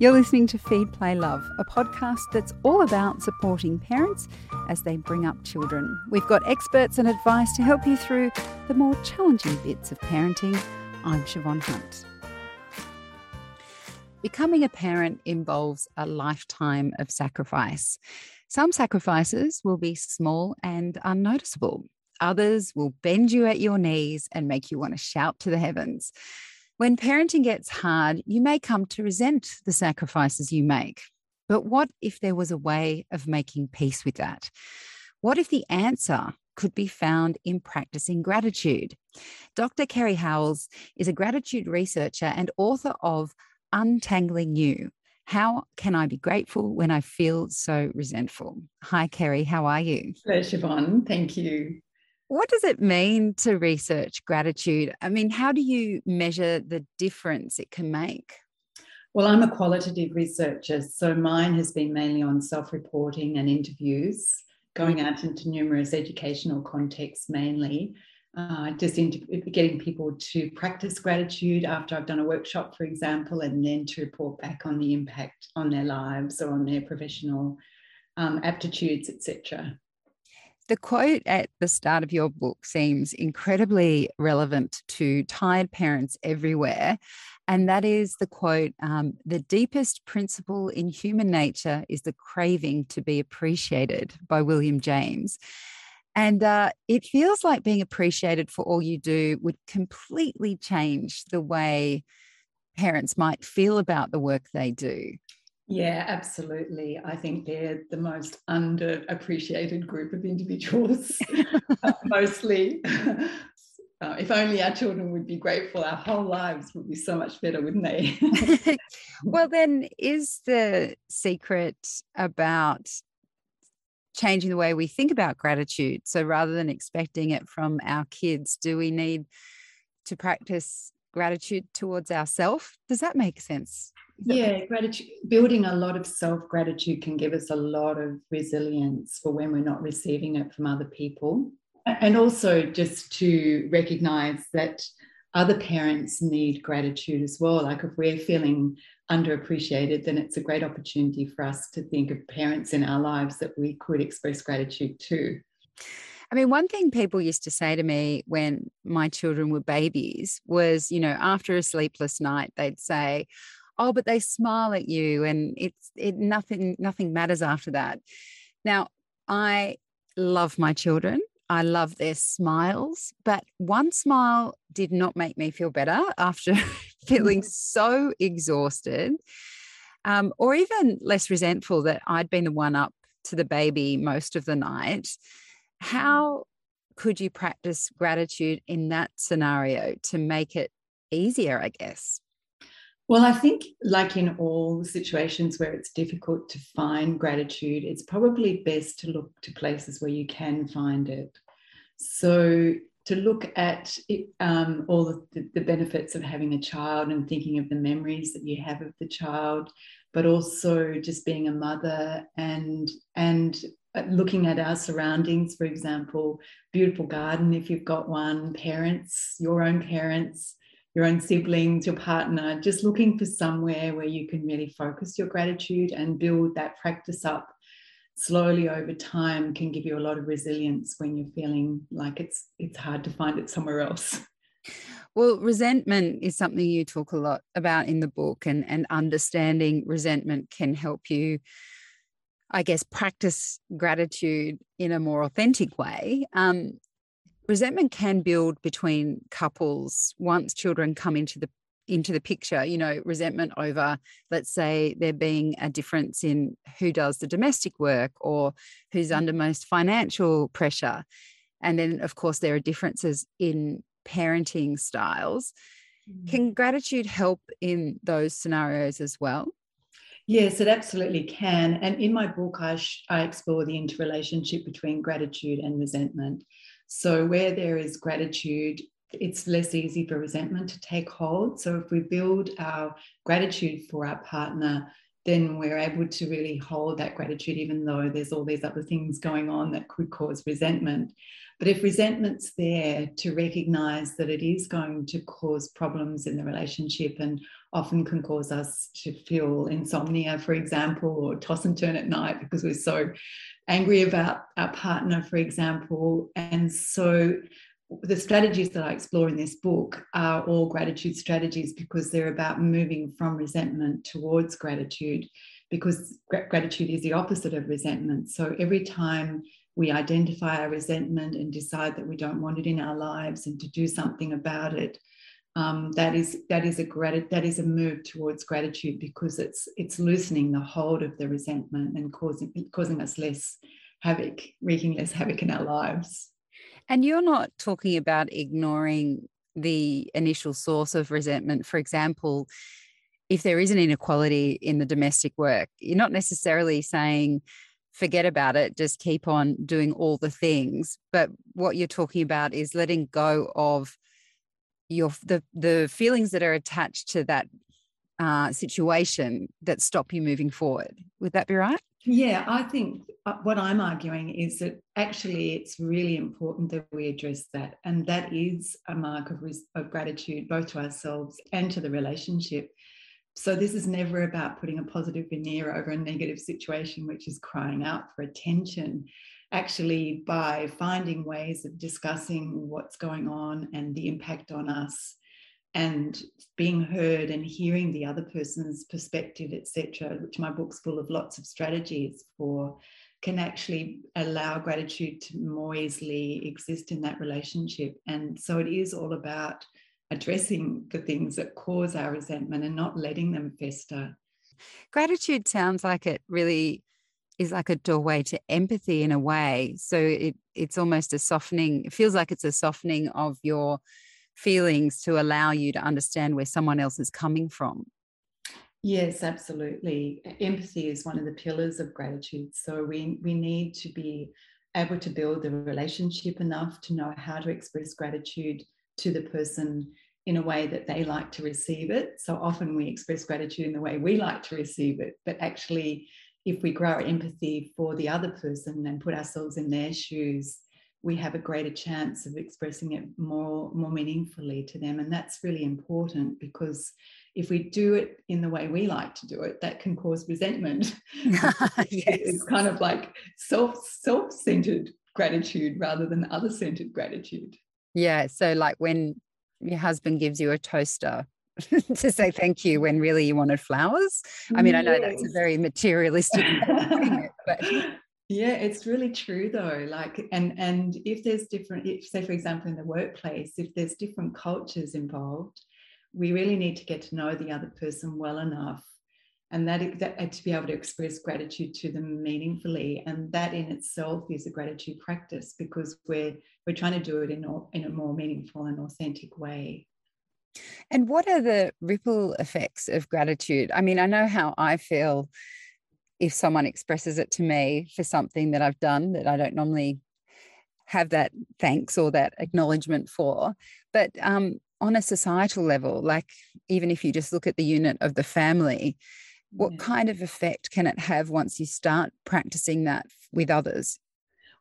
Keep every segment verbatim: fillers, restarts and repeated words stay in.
You're listening to Feed, Play, Love, a podcast that's all about supporting parents as they bring up children. We've got experts and advice to help you through the more challenging bits of parenting. I'm Siobhan Hunt. Becoming a parent involves a lifetime of sacrifice. Some sacrifices will be small and unnoticeable. Others will bend you at your knees and make you want to shout to the heavens. When parenting gets hard, you may come to resent the sacrifices you make. But what if there was a way of making peace with that? What if the answer could be found in practicing gratitude? Doctor Kerry Howells is a gratitude researcher and author of Untangling You: How Can I Be Grateful When I Feel So Resentful? Hi, Kerry. How are you? Hello, Siobhan. Thank you. What does it mean to research gratitude? I mean, how do you measure the difference it can make? Well, I'm a qualitative researcher, so mine has been mainly on self-reporting and interviews, going out into numerous educational contexts mainly, uh, just into getting people to practice gratitude after I've done a workshop, for example, and then to report back on the impact on their lives or on their professional um, aptitudes, et cetera. The quote at the start of your book seems incredibly relevant to tired parents everywhere, and that is the quote, um, the deepest principle in human nature is the craving to be appreciated, by William James. And uh, it feels like being appreciated for all you do would completely change the way parents might feel about the work they do. Yeah, absolutely. I think they're the most underappreciated group of individuals, uh, mostly. Uh, if only our children would be grateful, our whole lives would be so much better, wouldn't they? Well, then is the secret about changing the way we think about gratitude? So rather than expecting it from our kids, do we need to practice gratitude towards ourselves? Does that make sense? Yeah, gratitude, building a lot of self-gratitude can give us a lot of resilience for when we're not receiving it from other people. And also just to recognise that other parents need gratitude as well. Like if we're feeling underappreciated, then it's a great opportunity for us to think of parents in our lives that we could express gratitude to. I mean, one thing people used to say to me when my children were babies was, you know, after a sleepless night, they'd say, oh, but they smile at you and it's it nothing nothing matters after that. Now, I love my children. I love their smiles, but one smile did not make me feel better after feeling so exhausted um, or even less resentful that I'd been the one up to the baby most of the night. How could you practice gratitude in that scenario to make it easier, I guess? Well, I think like in all situations where it's difficult to find gratitude, it's probably best to look to places where you can find it. So to look at it, um, all of the, the benefits of having a child and thinking of the memories that you have of the child, but also just being a mother and, and looking at our surroundings, for example, beautiful garden if you've got one, parents, your own parents, your own siblings, your partner, just looking for somewhere where you can really focus your gratitude and build that practice up slowly over time can give you a lot of resilience when you're feeling like it's it's hard to find it somewhere else. Well, resentment is something you talk a lot about in the book, and, and understanding resentment can help you, I guess, practice gratitude in a more authentic way. Um, Resentment can build between couples once children come into the into the picture, you know, resentment over, let's say, there being a difference in who does the domestic work or who's under most financial pressure. And then, of course, there are differences in parenting styles. Mm-hmm. Can gratitude help in those scenarios as well? Yes, it absolutely can. And in my book, I, sh- I explore the interrelationship between gratitude and resentment. So where there is gratitude, it's less easy for resentment to take hold. So if we build our gratitude for our partner, then we're able to really hold that gratitude, even though there's all these other things going on that could cause resentment. But if resentment's there, to recognise that it is going to cause problems in the relationship and often can cause us to feel insomnia, for example, or toss and turn at night because we're so angry about our partner, for example. And so the strategies that I explore in this book are all gratitude strategies, because they're about moving from resentment towards gratitude, because gratitude is the opposite of resentment. So every time we identify our resentment and decide that we don't want it in our lives and to do something about it, Um, that is that is a grat- that is a move towards gratitude, because it's it's loosening the hold of the resentment and causing causing us less havoc, wreaking less havoc in our lives. And you're not talking about ignoring the initial source of resentment. For example, if there is an inequality in the domestic work, you're not necessarily saying forget about it, just keep on doing all the things. But what you're talking about is letting go of Your, the, the feelings that are attached to that uh, situation that stop you moving forward. Would that be right? Yeah, I think what I'm arguing is that actually it's really important that we address that. And that is a mark of, of gratitude, both to ourselves and to the relationship. So this is never about putting a positive veneer over a negative situation, which is crying out for attention. Actually, by finding ways of discussing what's going on and the impact on us, and being heard and hearing the other person's perspective, et cetera, which my book's full of lots of strategies for, can actually allow gratitude to more easily exist in that relationship. And so it is all about addressing the things that cause our resentment and not letting them fester. Gratitude sounds like it really is like a doorway to empathy in a way. So it it's almost a softening. It feels like it's a softening of your feelings to allow you to understand where someone else is coming from. Yes, absolutely. Empathy is one of the pillars of gratitude. So we, we need to be able to build the relationship enough to know how to express gratitude to the person in a way that they like to receive it. So often we express gratitude in the way we like to receive it, but actually, if we grow empathy for the other person and put ourselves in their shoes, we have a greater chance of expressing it more, more meaningfully to them. And that's really important, because if we do it in the way we like to do it, that can cause resentment. Yes. It's kind of like self, self-centered gratitude rather than other-centered gratitude. Yeah, so like when your husband gives you a toaster, to say thank you when really you wanted flowers. I mean, yes. I know that's a very materialistic thing, but yeah, it's really true though. Like, and and if there's different, if, say for example in the workplace, if there's different cultures involved, we really need to get to know the other person well enough, and that, that to be able to express gratitude to them meaningfully. And that in itself is a gratitude practice, because we're we're trying to do it in in a more meaningful and authentic way. And what are the ripple effects of gratitude? I mean, I know how I feel if someone expresses it to me for something that I've done that I don't normally have that thanks or that acknowledgement for. But um, on a societal level, like even if you just look at the unit of the family, what yeah. kind of effect can it have once you start practicing that with others?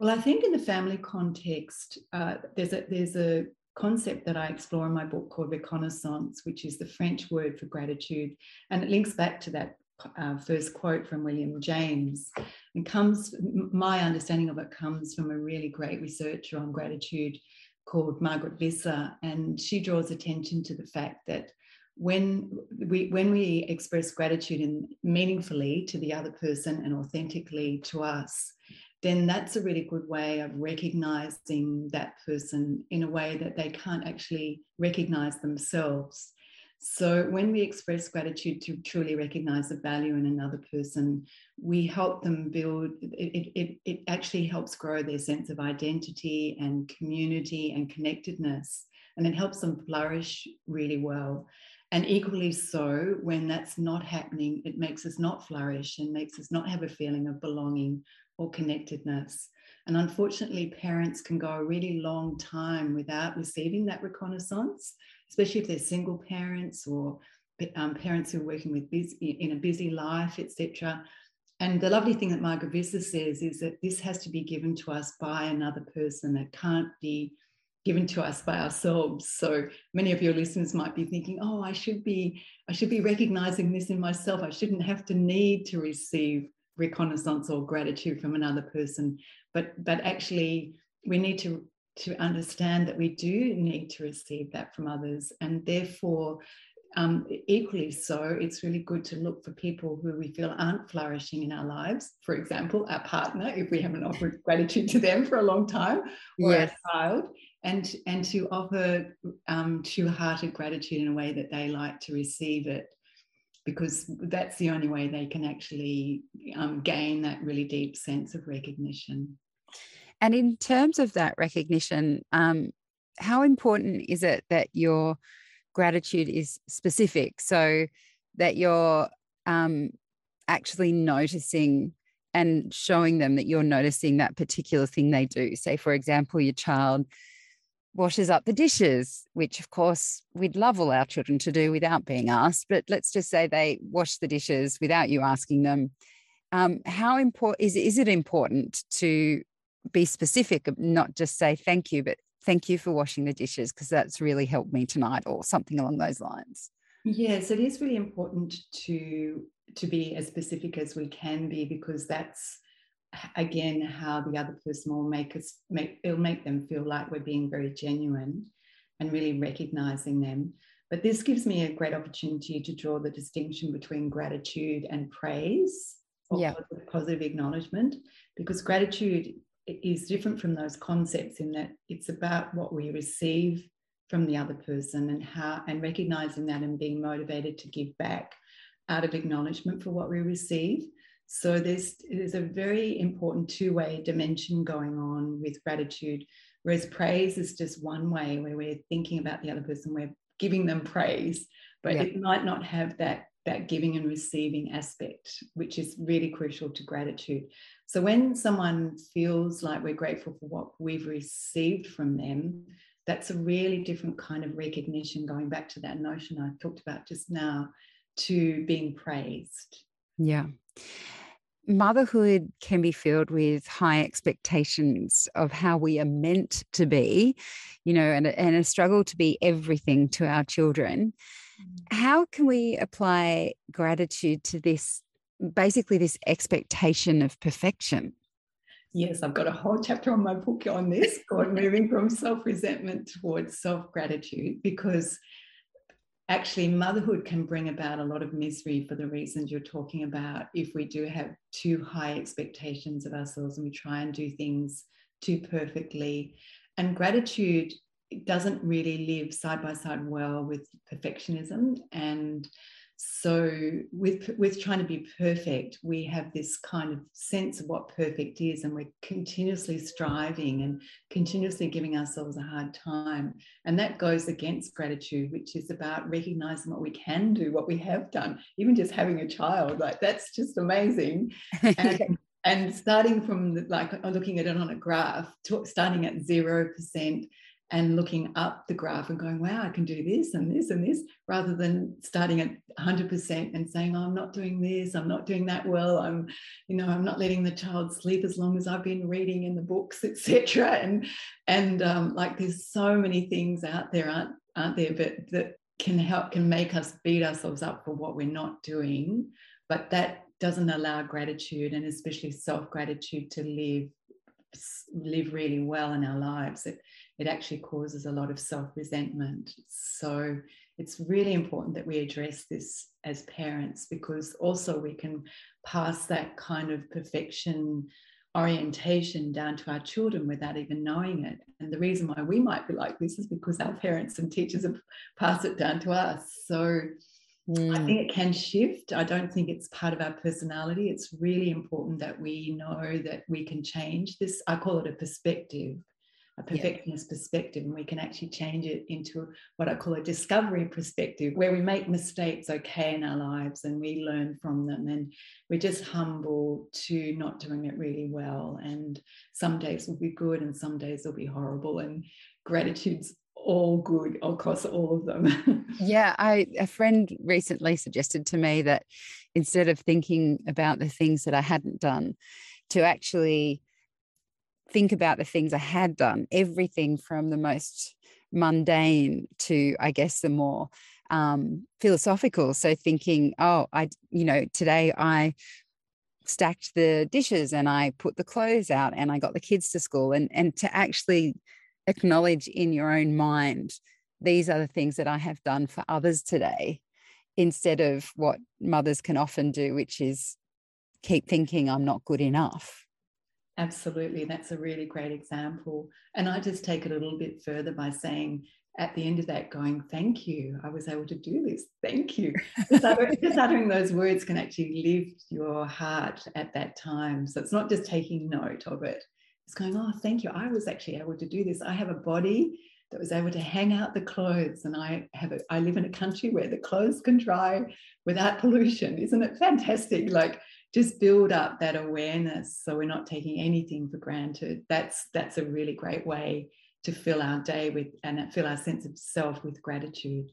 Well, I think in the family context, uh, there's a there's a concept that I explore in my book called Reconnaissance, which is the French word for gratitude. And it links back to that uh, first quote from William James. And comes, my understanding of it comes from a really great researcher on gratitude called Margaret Visser. And she draws attention to the fact that when we, when we express gratitude in, meaningfully to the other person and authentically to us, then that's a really good way of recognising that person in a way that they can't actually recognise themselves. So when we express gratitude to truly recognise the value in another person, we help them build, it, it, it actually helps grow their sense of identity and community and connectedness, and it helps them flourish really well. And equally so, when that's not happening, it makes us not flourish and makes us not have a feeling of belonging or connectedness. And unfortunately, parents can go a really long time without receiving that reconnaissance, especially if they're single parents or um, parents who are working with busy, in a busy life, et cetera. And the lovely thing that Margaret Visser says is that this has to be given to us by another person. It can't be given to us by ourselves. So many of your listeners might be thinking, oh, I should be, I should be recognizing this in myself. I shouldn't have to need to receive reconnaissance or gratitude from another person. But, but actually, we need to, to understand that we do need to receive that from others. And therefore, um, equally so, it's really good to look for people who we feel aren't flourishing in our lives. For example, our partner, if we haven't offered gratitude to them for a long time, or yes. our child. And, and to offer um, true-hearted gratitude in a way that they like to receive it, because that's the only way they can actually um, gain that really deep sense of recognition. And in terms of that recognition, um, how important is it that your gratitude is specific, so that you're um, actually noticing and showing them that you're noticing that particular thing they do? Say, for example, your child washes up the dishes, which of course we'd love all our children to do without being asked, but let's just say they wash the dishes without you asking them. Um, how important is, is it important to be specific, not just say thank you, but thank you for washing the dishes because that's really helped me tonight, or something along those lines? Yes, it is really important to to be as specific as we can be, because that's again how the other person will make us make it'll make them feel like we're being very genuine and really recognizing them. But this gives me a great opportunity to draw the distinction between gratitude and praise, or yeah. positive, positive acknowledgement, because gratitude is different from those concepts in that it's about what we receive from the other person and how, and recognizing that and being motivated to give back out of acknowledgement for what we receive. So there's, there's a very important two-way dimension going on with gratitude, whereas praise is just one way where we're thinking about the other person, we're giving them praise, but yeah. it might not have that, that giving and receiving aspect, which is really crucial to gratitude. So when someone feels like we're grateful for what we've received from them, that's a really different kind of recognition, going back to that notion I talked about just now, to being praised. Yeah. Motherhood can be filled with high expectations of how we are meant to be, you know, and, and a struggle to be everything to our children. How can we apply gratitude to this, basically this expectation of perfection? Yes, I've got a whole chapter on my book on this called Moving from Self-Resentment Towards Self-Gratitude, because actually, motherhood can bring about a lot of misery for the reasons you're talking about if we do have too high expectations of ourselves and we try and do things too perfectly. And gratitude doesn't really live side by side well with perfectionism. And so with, with trying to be perfect, we have this kind of sense of what perfect is, and we're continuously striving and continuously giving ourselves a hard time. And that goes against gratitude, which is about recognizing what we can do, what we have done, even just having a child, like that's just amazing. And, and starting from the, like looking at it on a graph, starting at zero percent, and looking up the graph and going, wow, I can do this and this and this, rather than starting at one hundred percent and saying, oh, I'm not doing this, I'm not doing that well, I'm, you know, I'm not letting the child sleep as long as I've been reading in the books, et cetera. And and um, like there's so many things out there, aren't aren't there, but that can help, can make us beat ourselves up for what we're not doing. But that doesn't allow gratitude, and especially self-gratitude, to live live really well in our lives. It, it actually causes a lot of self-resentment. So it's really important that we address this as parents, because also we can pass that kind of perfection orientation down to our children without even knowing it. And the reason why we might be like this is because our parents and teachers have passed it down to us. So mm. I think it can shift. I don't think it's part of our personality. It's really important that we know that we can change this. I call it a perspective. A perfectionist yeah. perspective, and we can actually change it into what I call a discovery perspective, where we make mistakes okay in our lives and we learn from them, and we're just humble to not doing it really well, and some days will be good and some days will be horrible, and gratitude's all good across all of them. yeah I a friend recently suggested to me that instead of thinking about the things that I hadn't done, to actually think about the things I had done, everything from the most mundane to, I guess, the more um, philosophical. So thinking, oh, I, you know, today I stacked the dishes and I put the clothes out and I got the kids to school, and, and to actually acknowledge in your own mind, these are the things that I have done for others today, instead of what mothers can often do, which is keep thinking I'm not good enough. Absolutely. That's a really great example. And I just take it a little bit further by saying at the end of that, going, thank you. I was able to do this. Thank you. Just uttering those words can actually lift your heart at that time. So it's not just taking note of it. It's going, oh, thank you. I was actually able to do this. I have a body that was able to hang out the clothes, and I have a, I live in a country where the clothes can dry without pollution. Isn't it fantastic? Like, just build up that awareness so we're not taking anything for granted. That's that's a really great way to fill our day with, and fill our sense of self with, gratitude.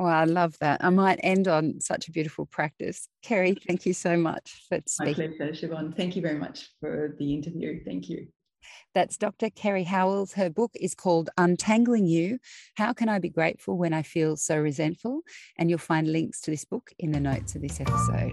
Well, I love that. I might end on such a beautiful practice. Kerry, thank you so much for speaking. My pleasure, Siobhan. Thank you very much for the interview. Thank you. That's Doctor Kerry Howells. Her book is called Untangling You: How Can I Be Grateful When I Feel So Resentful? And you'll find links to this book in the notes of this episode.